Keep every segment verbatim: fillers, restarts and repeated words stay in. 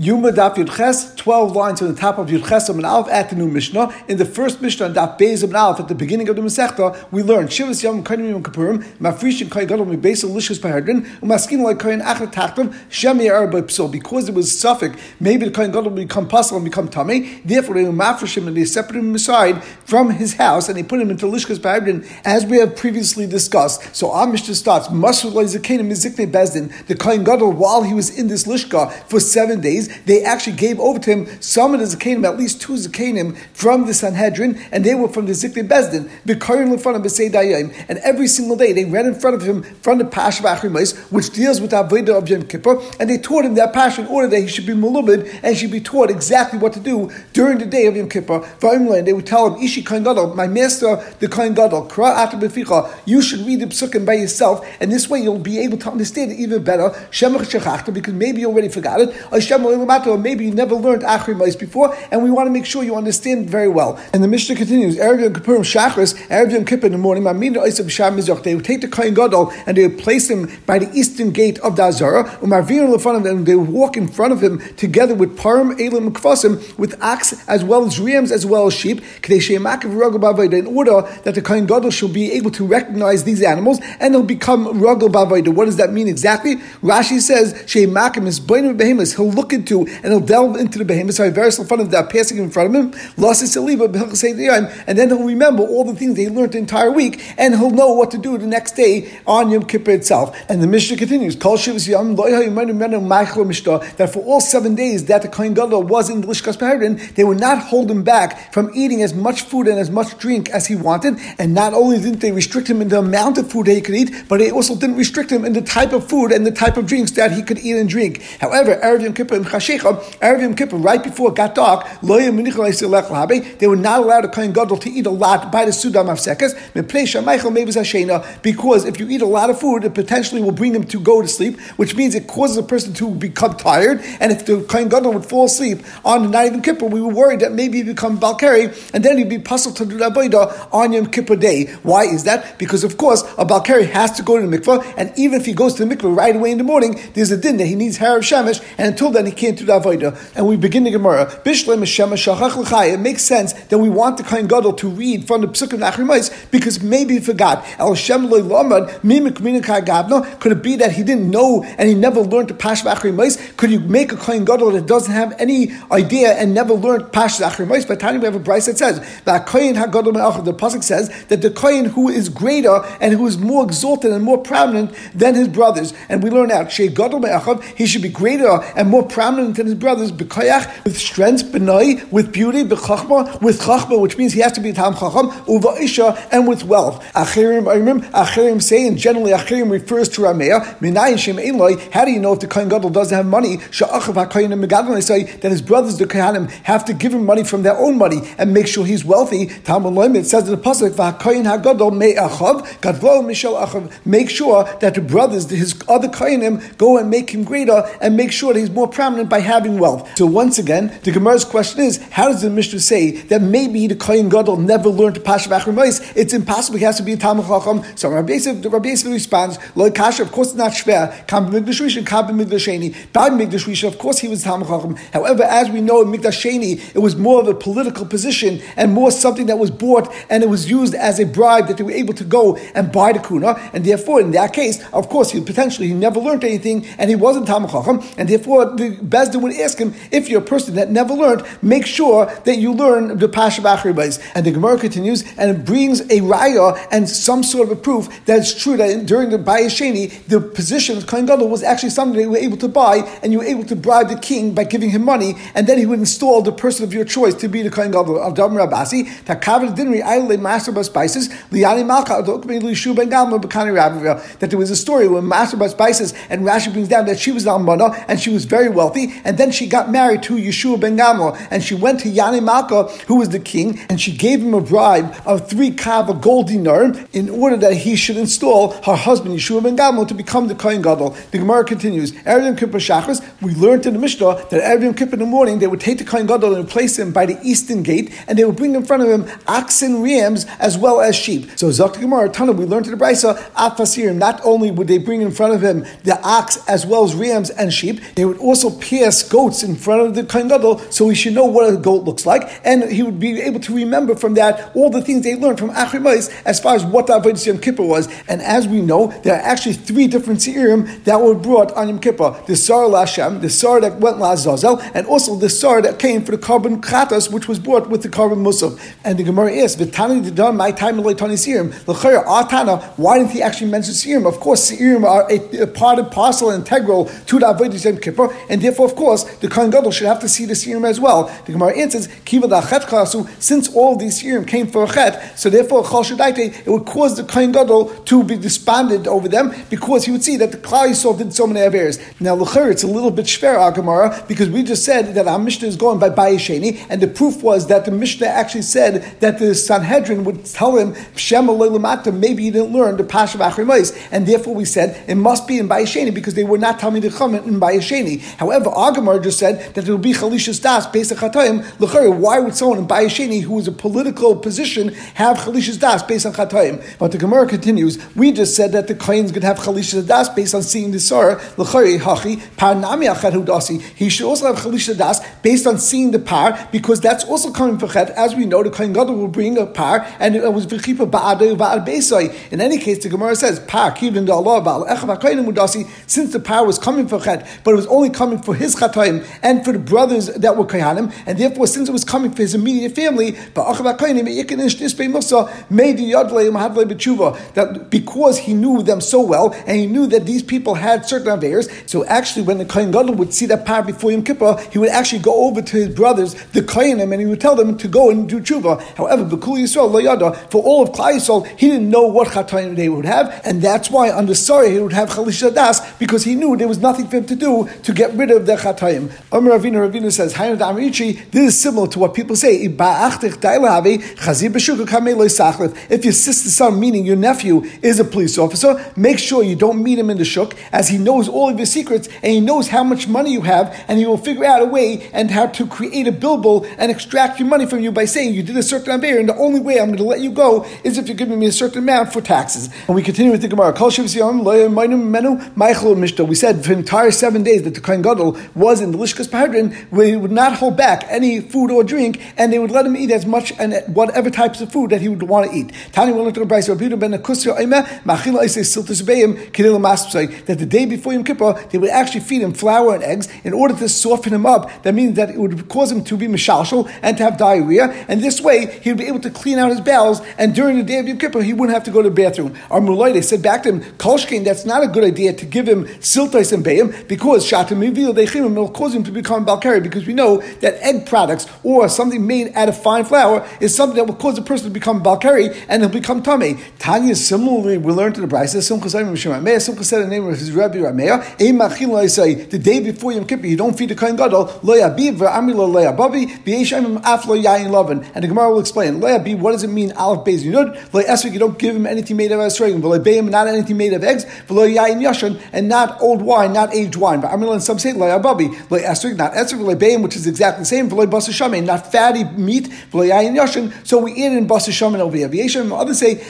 Yuma Daf Yud Ches, twelve lines from the top of Yud Ches Amud Aleph at the new Mishnah. In the first Mishnah on Daf Beis Amud Aleph at the beginning of the Masechta, we learned Shivas Yom Kainim Yom Kippurim Mafrishin Kai Gadol Mibeisel Lishus Pehardin Umaskin Lai Kain Achad Tachtav Shem Ye'er B'Psul. Because it was Suffolk, maybe the Kain Gadol will become Pasul and become Tamei. Therefore, they mafresh him and they separate him aside from his house and they put him into Lishus Pehardin, as we have previously discussed. So our Mishnah starts Masud Lai Zekanim Miziknei Bezdin. The Kain Gadol, while he was in this Lishka for seven days, they actually gave over to him some of the Zekanim, at least two Zekanim from the Sanhedrin, and they were from the Ziknei Bezdin, B'Karin L'Fanav B'Sei Dayim, and every single day they ran in front of him, from the Pasha B'Achrimais, which deals with Avodah of Yom Kippur, and they taught him that Pasha in order that he should be Mulubid, and should be taught exactly what to do during the day of Yom Kippur. And they would tell him, Ishi Kohen Gadol, my master, the Kohen Gadol, Kra Ata B'Ficha, you should read the Psukim by yourself, and this way you'll be able to understand it even better, because maybe you already forgot it, or maybe you never learned Achrimais before, and we want to make sure you understand very well. And the Mishnah continues, Erev Yom Kippurim Shachris, Erev Yom Kippur in the morning, they would take the Kohen Gadol and they would place him by the eastern gate of the Azara, and they would walk in front of him together with Parim, Elim, and Kvasim, with ox as well as rams as well as sheep, in order that the Kohen Gadol shall be able to recognize these animals and they'll become Ragel B'Avodah. What does that mean exactly? Rashi says, he'll look into and he'll delve into the behemoth, so various in front of that passing in front of him, and then he'll remember all the things they learned the entire week, and he'll know what to do the next day on Yom Kippur itself. And the Mishnah continues, that for all seven days that the Kohen Gadol was in the Lishkas Pehardin, they would not hold him back from eating as much food and as much drink as he wanted, and not only didn't they restrict him in the amount of food that he could eat, but they also didn't restrict him in the type of food and the type of drinks that he could eat and drink. However, Erev Yom Kippur and Erev Yom Kippur, right before it got dark, they were not allowed the Kohen Gadol to eat a lot by the Suda Mafsekas, because if you eat a lot of food, it potentially will bring him to go to sleep, which means it causes a person to become tired, and if the Kohen Gadol would fall asleep on the night of Yom Kippur, we were worried that maybe he'd become Balkari, and then he'd be puzzled to do the Avodah on Yom Kippur Day. Why is that? Because of course, a Balkari has to go to the Mikvah, and even if he goes to the Mikvah right away in the morning, there's a din that he needs Harav Shemesh, and until then he can't do the Avodah. And we begin the Gemara. Bishlem Hashem Shachach L'Chai. It makes sense that we want the Kohen Gadol to read from the Psukim Achrimais because maybe he forgot. El Shem Lo Lamad Mimik Minikah Gavna. Could it be that he didn't know and he never learned the Pashas Achrimais? Could you make a Kohen Gadol that doesn't have any idea and never learned Pashas Achrimais? By the time we have a Bryce that says that Kohen HaGadol Me'achad, the pasuk says that the Kohen who is greater and who is more exalted and more prominent than his brothers, and we learn out Shei Gadol Me'achad, he should be greater and more prominent than his brothers, b'koyach, with strength, b'nai, with beauty, b'chachma, with chachma, which means he has to be tam chacham, uva'isha, and with wealth. Achirim, achirim, achirim say, and generally achirim refers to Ramea, minayin shem einloi. How do you know if the Kohen Gadol doesn't have money? Sha'achav ha'koyanim megadol, they say that his brothers, the Kohanim, have to give him money from their own money and make sure he's wealthy. Tam aloyim, it says in the pasuk, va'koyin ha'gadol me'achav, gadlo mishal achav. Make sure that the brothers, his other Kohanim, go and make him greater and make sure that he's more prominent by having wealth. So once again, the Gemara's question is, how does the Mishnah say that maybe the Kohen Gadol never learned to Pashas Achrimais? It's impossible. He has to be a Talmid Chacham. So Rabbi Yisrael responds, Lo Kasha, of course it's not Shver. Kam B'Mikdash Rishon, Kam B'Mikdash Sheni. By Mikdash Rishon, of course he was Talmid Chacham. However, as we know in Mikdash Sheni, it was more of a political position and more something that was bought and it was used as a bribe that they were able to go and buy the Kuna. And therefore, in that case, of course, he potentially he never learned anything and he wasn't Talmid Chacham. And therefore, the Beis Din would ask him, if you're a person that never learned, make sure that you learn the Pashas Achrimais. And the Gemara continues, and it brings a raya and some sort of a proof that it's true that during the Bayis Sheni, the position of Kohen Gadol was actually something they were able to buy, and you were able to bribe the king by giving him money, and then he would install the person of your choice to be the Kohen Gadol. Of Dam Rabasi, that covered dinri idle master by spices, liani malka ben gamla, that there was a story where master by spices, and Rashi brings down that she was almana and she was very wealthy, and then she got married to Yeshua ben Gamliel, and she went to Yani Malka, who was the king, and she gave him a bribe of three kav of gold dinarim in order that he should install her husband Yeshua ben Gamliel to become the Kohen Gadol. The Gemara continues. Erev Yom Kippur Shachris, we learned in the Mishnah that Erev Yom Kippur in the morning they would take the Kohen Gadol and place him by the eastern gate, and they would bring in front of him oxen, rams, as well as sheep. So Zok the Gemara Tana, we learned in the Brisa Afasirim. Not only would they bring in front of him the ox as well as rams and sheep, they would also pierce goats in front of the Kohen Gadol, so he should know what a goat looks like, and he would be able to remember from that all the things they learned from Achri Ma'is as far as what the Avodas Yom Kippur was. And as we know, there are actually three different seirim that were brought on Yom Kippur: the Sar Lashem, the Sar that went La'Zazel, and also the Sar that came for the Karban Chatas, which was brought with the Karban Musaf. And the Gemara asks, "V'tani didam my time loy tani seirim l'chayr atana." Why didn't he actually mention seirim? Of course, seirim are a, a part and parcel, integral to the Avodas Yom Kippur, and therefore, of course, the Kohen Gadol should have to see the seirim as well. The Gemara answers, "Kiva da'chet karasu." Since all these seirim came for a chet, so therefore, Chol Shadaite, it would cause the Kohen Gadol to be despondent over them, because he would see that the Klal Yisrael did so many averes. Now, l'chayr, it's a little bit shver our Gemara, because we just said that our Mishnah is going by Bayis Sheni, and the proof was that the Mishnah actually said that the Sanhedrin would tell him Shem Alelamata, maybe he didn't learn the Pasha of Achri Ma'is, and therefore we said it must be in Bayis Sheni because they were not telling the Chum in Bayis Sheni. However, our Gemara just said that it will be Chalisha Das based on Chatayim. L'chayr, why would someone in Bayis Sheni who is a political position have Chalisha Das based on Chatayim? But the Gemara continues, we just said that the Kohen's going to have Chalisha Das based on seeing the Sarah. L'chayr Hachi Par Nami Achet Hudasi. He should also have Chalisha Das based on seeing the Par, because that's also coming for Chet. As we know, the Kohen Gadol will bring a Par, and it was V'chipa Ba'adei Ba'ad Beisai. In any case, the Gemara says Par Kivin Da'Allah Ba'al Echav HaKoyim Mudasi. Since the Par was coming for Chet, but it was only coming for his Chatoim and for the brothers that were Kohanim, and therefore, since it was coming for his immediate family, Ba'Achav HaKoyim Yikin Ish Nisbei Musa made the Yadlei Mahadlei B'Tshuva, that because he knew them so well and he knew that these people had certain avers, so actually when the Kohen Gadol would see that Par before Yom Kippur, he would actually go over to his brothers, the Kohanim, and he would tell them to go and do tshuva. However, B'Kul Yisrael Lo Yada, for all of Klal Yisrael, he didn't know what Chatoim they would have, and that's why under Sarah he would have Chalisha Das, because he knew there was nothing for him to do to get rid of the Chatoim. Amar Ravina Ravina says, this is similar to what people say, if your sister's son, meaning your nephew, is a police officer, make sure you don't meet him in the shuk, as he knows all of your secrets, and he knows how much money you have, and he will figure out a way and how to create a billable and extract your money from you by saying you did a certain avera, and the only way I'm going to let you go is if you're giving me a certain amount for taxes. And we continue with the Gemara. We said for the entire seven days that the Kohen Gadol was in the Lishkas Pahadrin, where he would not hold back any food or drink, and they would let him eat as much and whatever types of food that he would want to eat. Tani will to that the day before Yom Kippur, they would actually feed him flour and eggs in order to soften him up. That means that it would cause him to be mishalshal and to have diarrhea, and this way he would be able to clean out his bowels, and during the day of Yom Kippur, he wouldn't have to go to the bathroom. Our Mulay, they said back to him, Kolshkin, that's not a good idea to give him siltais and bayim, because shatamivil dechimim will cause him to become balkari, because we know that egg products or something made out of fine flour is something that will cause a person to become balkari and he'll become tamei. Tanya, similarly, we learned in the Brisa, Simcha said the name of his Rabbi Rameya, the day before Yom Kippur, you don't feed the Kohen Gadol, and the Gemara will explain, what does it mean, Aleph Beis Yud, you don't give him anything made of esrogim, not anything made of eggs, and not old wine, not aged wine. And some say, not esrog, which is exactly the same, not fatty meat, so we eat in Basar Shaman over here. Others say,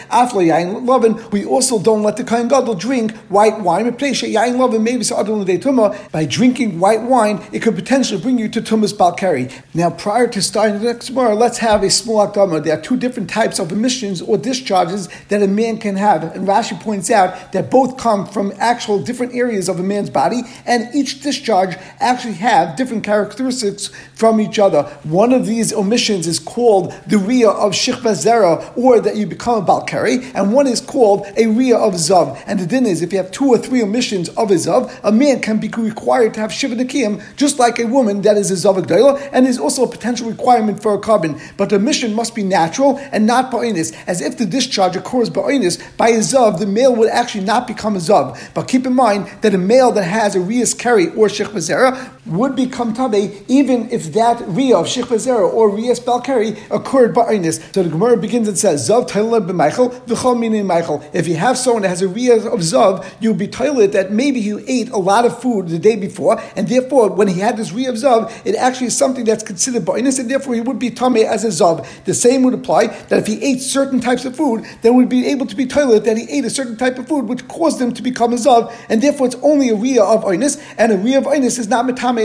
we also don't let the Kohen Gadol drink white wine. By drinking white wine, it could potentially bring you to Tumas Balkari. Now, prior to starting the next tomorrow, let's have a small akdama. There are two different types of emissions or discharges that a man can have. And Rashi points out that both come from actual different areas of a man's body, and each discharge actually have different characteristics from each other. One of these omissions is called the riyah of Shikhva Zera, or that you become a Balkari, and one is called a riyah of Zav. And the din is, if you have two or three omissions of a Zav, a man can be required to have Shiva Nekiyim, just like a woman that is a Zav Agdayla, and is also a potential requirement for a carbon. But the omission must be natural and not ba'onis, as if the discharge occurs ba'onis by a Zav, the male would actually not become a Zav. But keep in mind that a male that has a riyah Keri or Shikhva Zera would become Tabei, even if that riyah of Shikhva Zera or riyah Balkari occurred ba'onis. So the Gemara begins and says, Zav Taylor b'Michael, v'chol minin Michael. If you have someone that has a riyah of Zav, you'll be toilet that maybe he ate a lot of food the day before, and therefore when he had this riyah of Zav, it actually is something that's considered ba'onis, and therefore he would be Tamei as a Zav. The same would apply that if he ate certain types of food, then would be able to be toilet that he ate a certain type of food which caused him to become a Zav, and therefore it's only a riyah of oinus, and a riyah of oinus is not metame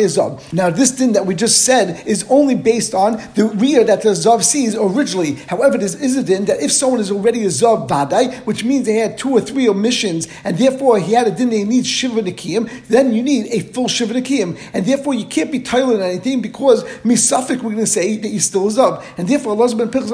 Now this din that we just said is only based on the riyah that the zav sees originally. However, this is a din that if someone is already a zav badai, which means they had two or three omissions, and therefore he had a din that he needs shiva nikiyim, then you need a full shiva nikiyim, and therefore you can't be titled on anything because misafik we're going to say that you're still a zav, and therefore Allah subhanahu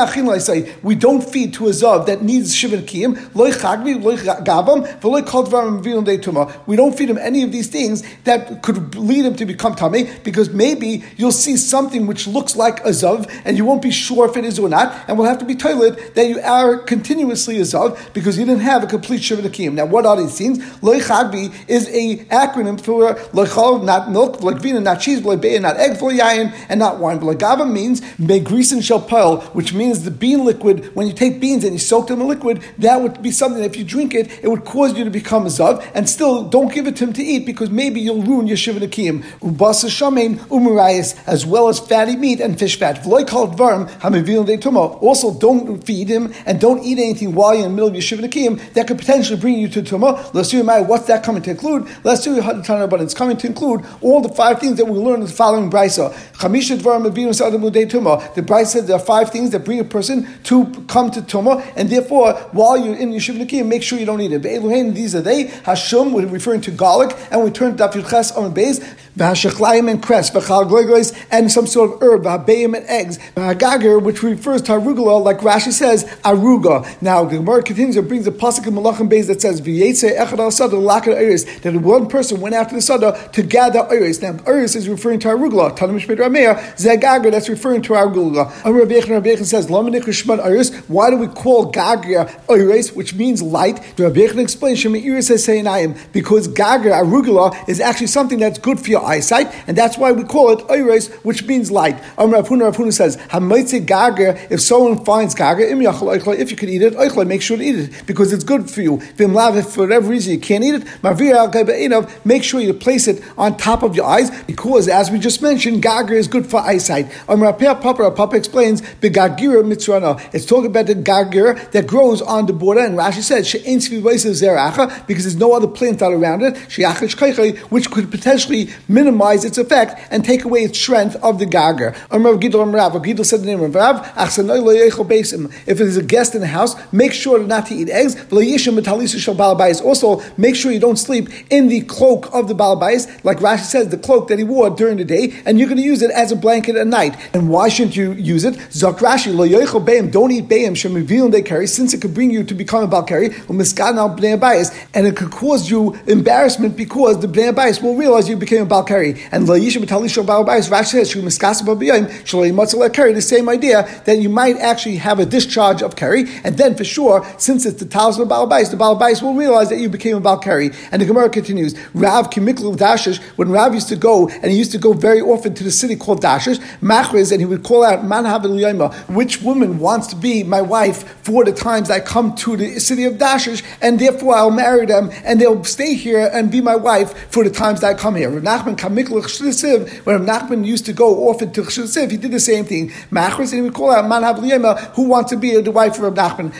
wa ta'ala, we don't feed to a zav that needs shiva nikiyim, loy chagmi, loy gabam, loy kol dvarim v'ilum de tumah. We don't feed him any of these things that could lead him to become tamei, because maybe you'll see something which looks like a zav, and you won't be sure if it is or not, and we'll have to be toiled that you are continuously a zav because you didn't have a complete shiva nikiyim. Now, what are these things? Loy chagbi is a acronym for loy chal, not milk, loy gvina, not cheese, loy beya, not egg, loy yayin, and not wine. Loy gava means megrisin shel pearl, which means the bean liquid. When you take beans and you soak them in liquid, that would be something that if you drink it, it would cause you to become a zav, and still don't give it to him to eat because maybe you'll ruin your shiva nikiyim. Ubasa shamein umarayis, as well as fatty meat and fish fat. V'loy kol dvarim hamivilin de tumah. Also, don't feed him and don't eat anything while you're in the middle of your shiva nikiyim that could potentially bring you to tumah. Let's see what's that coming to include. Let's see but it's coming to include all the five things that we learn in the following brisa. Chamisha dvarim avilin sadamu de tumah. The brisa said there are five things that bring a person to come to tumah, and therefore while you're in your shiva nikiyim, make sure you don't eat it. Be'eluhen, these are they. Hashum, we're referring to garlic, and we turn to daf yud ches on base. V'hashachlaim and cress, v'chalgoygoys and some sort of herb, v'habayim and eggs, v'hagager, which refers to arugula, like Rashi says, aruga. Now the Gemara continues and brings a pasuk in Malachim Beis that says v'yetze echad al sada l'lakad iris, that one person went after the sada to gather iris. Now iris is referring to arugula. Tanu mishpat Rameir zegager, that's referring to arugula. And Rabbi Yechon Rabbi Yechon says l'manikr shman iris. Why do we call gager iris, which means light? Rabbi Yechon explains shemir iris haseinayim, because gager arugula is actually something that's good for your eyesight, and that's why we call it iris, which means light. Um, Rav Huna, Rav Huna says, "Hamaitze gager." If someone finds gager, im yachal oichla, if you can eat it, oichla, make sure to eat it because it's good for you. Vim lav, if for whatever reason you can't eat it, mavir al gabeinav, make sure you place it on top of your eyes because, as we just mentioned, gager is good for eyesight. Um, Rav Papa, Rav Papa explains, "Begagira mitzrana." It's talking about the gager that grows on the border, and Rashi said, "She'ein svi vaysev zeracha," because there's no other plant out around it. She'achach kaychay, which could potentially minimize its effect and take away its strength of the gager. Amar Gidol Amar Rav. Gidol said the name of Rav. Achsanoi lo yechol beisim. If there's a guest in the house, make sure not to eat eggs. Lo yishim metalisu shel bal bayis. Also, make sure you don't sleep in the cloak of the bal bayis, like Rashi says, the cloak that he wore during the day, and you're going to use it as a blanket at night. And why shouldn't you use it? Zok Rashi lo yechol beim. Don't eat beim shemivilin de keri, since it could bring you to become a bal keri umiskan al bnei bayis, and it could cause you embarrassment because the bnei bayis will realize you became a bal keri. And lo yishim metalisu bal bayis. Rashi says shu miskasu babiyim shalei matzal keri. The same idea that you might actually have a discharge of keri, and then for sure, since it's the talis of bal bayis, the bal bayis will realize that you became a bal keri. And the Gemara continues. Rav kimiklu dashish. When Rav used to go, and he used to go very often to the city called Dashish, Machriz, and he would call out man havel yoma, which woman wants to be my wife for the times I come to the city of Dashish, and therefore I'll marry them, and they'll stay here and be my wife for the times that I come here. Rav Nachman kamiklu chshisiv. When Rav Nachman used to go often to chshisiv, he did the same thing. Machris, and he would call out man havel yoma, who wants to be the wife of Rav Nachman.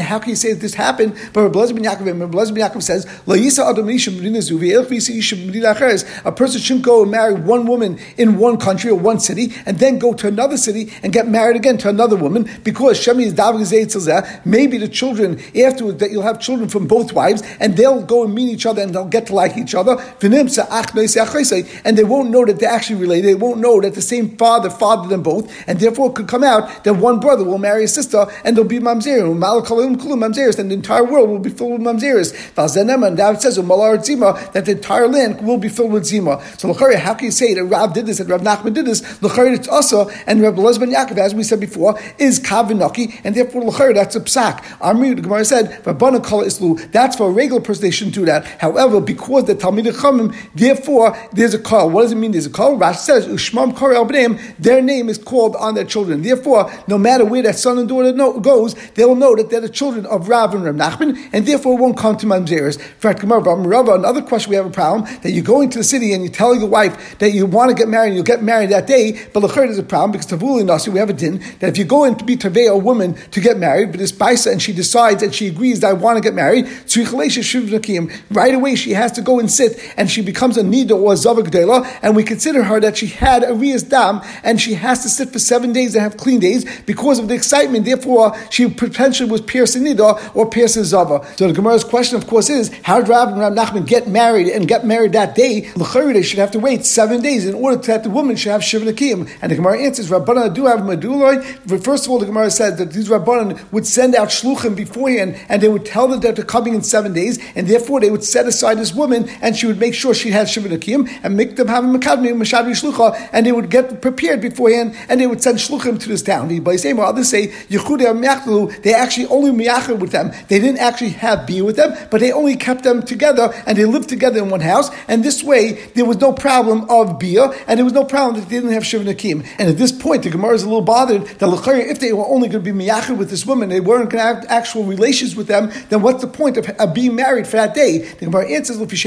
How can you say that this happened? But Rav Elazar ben Yaakov, Rav Elazar ben Yaakov says lo yisa adam ishim b'dina zu v'yelch v'yisa ishim b'dina acheres. A person shouldn't go and marry one woman in one country or one city, and then go to another city and get married again to another woman, because Shemi is davig zaytzilzeh. Maybe the children afterwards, that you'll have children from both wives, and they'll go and meet each other, and they'll get to like each other. And they won't know that they're actually related. They won't know that the same father fathered them both, and therefore it could come out that one brother will marry a sister, and they'll be mamzerim, and the entire world will be filled with mamzeris. And now it says that the entire land will be filled with zima. So how can you say that Rav did this and Rav Nachman did this? It's also, and Rav Elazar ben Yaakov, as we said before, is kavanaki, and therefore that's a psak. Amri, the Gemara said, that's for a regular person, they shouldn't do that. However, because the Talmid Chachamim, therefore therefore there's a call. What does it mean there's a call? Rashi says, Ushmam Kare al Bneim, their name is called on their children. Therefore, no matter where that son and daughter no, goes, they will know that they're the children of Rav and Reb Nachman, and therefore won't come to Mamzeres. Another question, we have a problem, that you go into the city and you tell your wife that you want to get married, and you'll get married that day, but L'chayr is a problem, because Tavuli Nasi, we have a din, that if you go in to be Tavei, a woman, to get married, but it's Baisa, and she decides and she agrees that I want to get married, right away she has to go and sit, and she becomes a Nida or a Zava G'dela, and we consider her that she had a Riyas Dam, and she has to sit for seven days and have clean days, because of the excitement, therefore she potentially was pierced in Nida, or pierced in Zava. So the Gemara's question, of course, is, how did Rav and Rav Nachman get married, and get married that day? L'chayr, they should have to wait seven days in order that the woman should have Shiva Nakim. And the Gemara answers, Rabbanan do have Maduloi. First of all, the Gemara says that these Rabbanan would send out Shluchim beforehand, and they would tell them that they're coming in seven days, and therefore they would set aside this woman, and she would make sure she had Shiva Nakim, and make them have a Makadmi, Mashadri Shlucha, and they would get prepared beforehand, and they would send Shluchim to this town. Others say, they actually only miyachid with them. They didn't actually have beer with them, but they only kept them together, and they lived together in one house, and this way there was no problem of beer, and there was no problem that they didn't have Shiva Nakim. And at this point the Gemara is a little bothered that L'chayr, if they were only going to be miyachid with this woman, they weren't going to have actual relations with them, then what's the point of, of being married for that day? The Gemara answers, because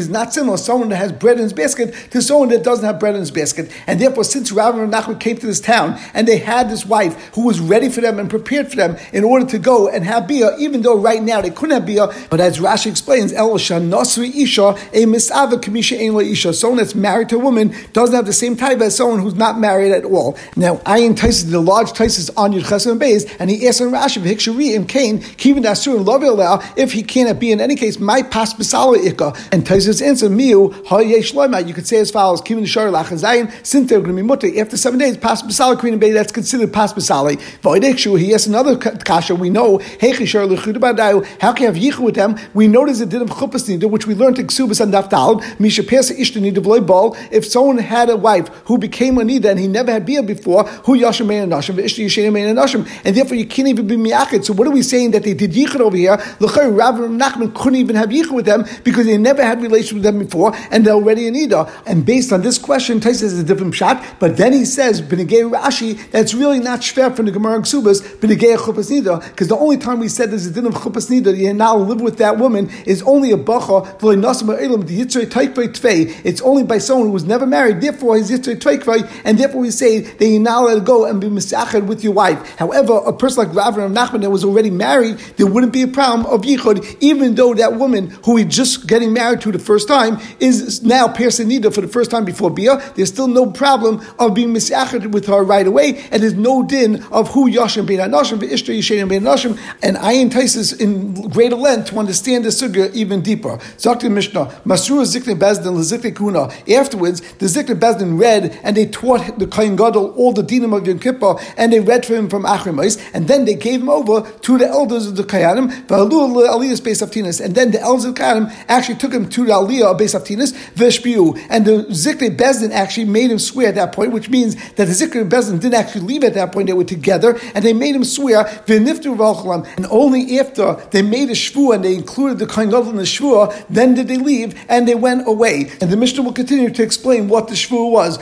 it's not similar someone that has bread in his basket to someone that doesn't have bread in his basket. And therefore, since Rav and Rav Nachman came to this town and they had this wife who was ready for them and prepared for them in order to go and have beer, even though right now they couldn't have beer, but as Rashi explains, El Shanosri Isha, a Misava Kamisha Ainla Isha, someone that's married to a woman doesn't have the same type as someone who's not married at all. Now, I entices the large Taisis on Yud Ches and Beis, and he asks on Rashi, Hikshari and Cain, Kivin Asur and Love allow, if he cannot be in any case, my Pas Basala Ikka. And Taisis answer, Miu, Hayesh Loima, you could say as follows, Kivin Shar Lachazayan, since they're going to be mutter, after seven days, Pas Basala Queen and Bay, that's considered Pas Basali. Voidekshu, he asks another Kasha, we know, Hekishar Luchudabadayu, how can you have Yichu with them? We notice the din of Chuppus Nida, which we learned in Ksubas and Daftal, Misha Persa Ishta Nida Vloy Bal, if someone had a wife who became a Nida and he never had beer before, who Yashem Mein and Nashim, Ishta Yashem Mein and Nashim, and therefore you can't even be Miyakid. So what are we saying that they did Yichu over here? L'chayr, Rav and Nachman couldn't even have Yichu with them because they never had relations with them before and they're already a Nida. And based on this question, Taisus is a different shot, but then he says, B'negei Rashi, that's really not shver from the Gemara and Ksubas, B'negei Chuppus Nida, because the only time we said there's a din of Chuppus Nida, you now live with that woman, is only a bacha, it's only by someone who was never married, therefore he's Yitzrei Teikvei, and therefore we say that you now let go and be Misachad with your wife. However, a person like Rav and Nachman that was already married, there wouldn't be a problem of Yichud, even though that woman who he's just getting married to the first time is now Persa Nida for the first time before Bia, there's still no problem of being Misachad with her right away, and there's no din of who Yashem Ben Anashim, Ishtar Yishen Ben Anashim, and I entice us in greater length to understand the sugya even deeper. Zakti Mishnah, Masru Zikne Bezdin, Lizikne Kuna. Afterwards, the Zikne Bezdin read and they taught the Kohen Gadol all the dinim of Yom Kippur and they read for him from Achrimais, and then they gave him over to the elders of the Kayanim, V'alu Aliyah Beis Haftinas, and then the elders of the Kayanim actually took him to the Aliyah of Beis Haftinas, V'shpiu, and the Zikne Bezdin actually made him swear at that point, which means that the Zikne Bezdin didn't actually leave at that point, they were together, and they made him swear, V'niftu V'alchalam, and only after they made a shvua and they included the Kohen Gadol in the shvua, then did they leave and they went away. And the Mishnah will continue to explain what the shvua was.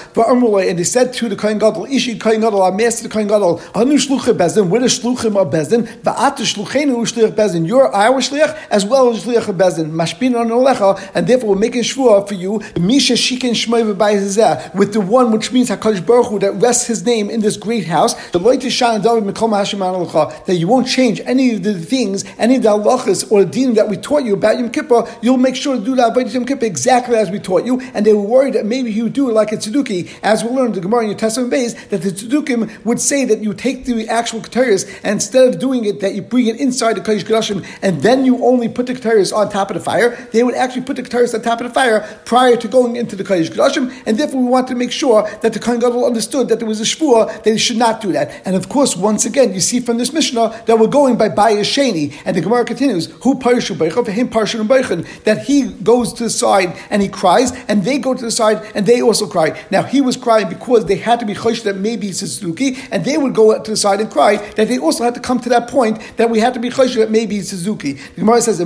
And they said to the Kohen Gadol, Ishi Kohen Gadol, our master Kohen Gadol, Anu Shluchim Bezdin, we're the Shluchim of Bezdin, Va'at Shluchenu Shliach Bezdin, you're our Shliach as well as Shliach of Bezdin, Mashpin on Olecha, and therefore we're making shvua for you, Misha Shikin Shmei V'bayzizeh, with the one which means HaKadosh Baruch Hu that rests his name in this great house, the Lo Tishan and David Mikom Hashem Analecha, that you won't change any of the things, any of the halachas or the din that we taught you about Yom Kippur, you'll make sure to do the Avodah Yom Kippur exactly as we taught you, and they were worried that maybe he would do it like a tzeduki, as we learned in the Gemara in your Testament Bays, that the tzedukim would say that you take the actual keteris, and instead of doing it, that you bring it inside the Kodesh Kodashim, and then you only put the keteris on top of the fire. They would actually put the keteris on top of the fire prior to going into the Kodesh Kodashim, and therefore we wanted to make sure that the Kohen Gadol understood that there was a shvua, that he should not do that. And of course, once again, you see from this Mishnah that we're going by Bayis Sheni, and the Gemara continues, who parshu beicha for him parshu beichen, that he goes to the side and he cries, and they go to the side and they also cry. Now he was crying because they had to be chosh that maybe it's a tzeduki, and they would go to the side and cry that they also had to come to that point that we had to be chosh that maybe it's a tzeduki. The Gemara says,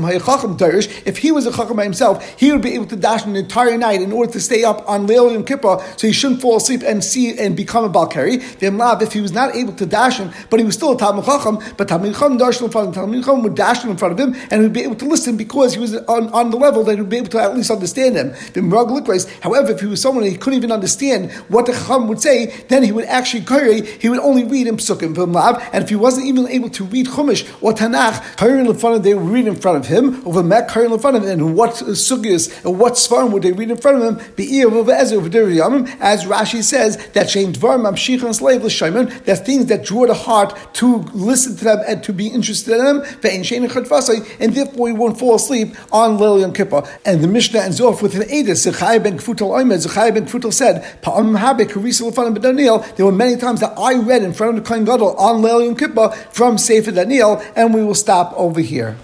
if if he was a chacham by himself, he would be able to dash an entire night in order to stay up on Leil Yom Kippur, so he shouldn't fall asleep and see and become a Balkari. Then Lav, if he was not able to dash him, but he was still a Talmid Chacham, but Talmid Chacham dashed in front of him, Talmid Chacham would dash him in front of him, and he would be able to listen because he was on, on the level that he would be able to at least understand him. However, if he was someone that he couldn't even understand what the Chacham would say, then he would actually carry, he would only read in Psukim, and if he wasn't even able to read Chumash or Tanakh, they would read in front of him, over Mac in front of him, and what Sugyas, and what Svarim would they read in front of him, as Rashi says, that Shein Dvarim Mamshich L'Sleiv L'Shaiman, that things that draw the heart to listen to them and to be interested in them, and therefore he won't fall asleep on Leil Yom Kippur. And the Mishnah ends off with an Eidos, Zechaia ben Kfutal Oimed, Zechaia ben Kfutal said, Pa'am Habe Karisa L'Fanim B'Daniel, there were many times that I read in front of the Kohen Gadol on Leil Yom Kippur from Sefer Daniel, and we will stop over here.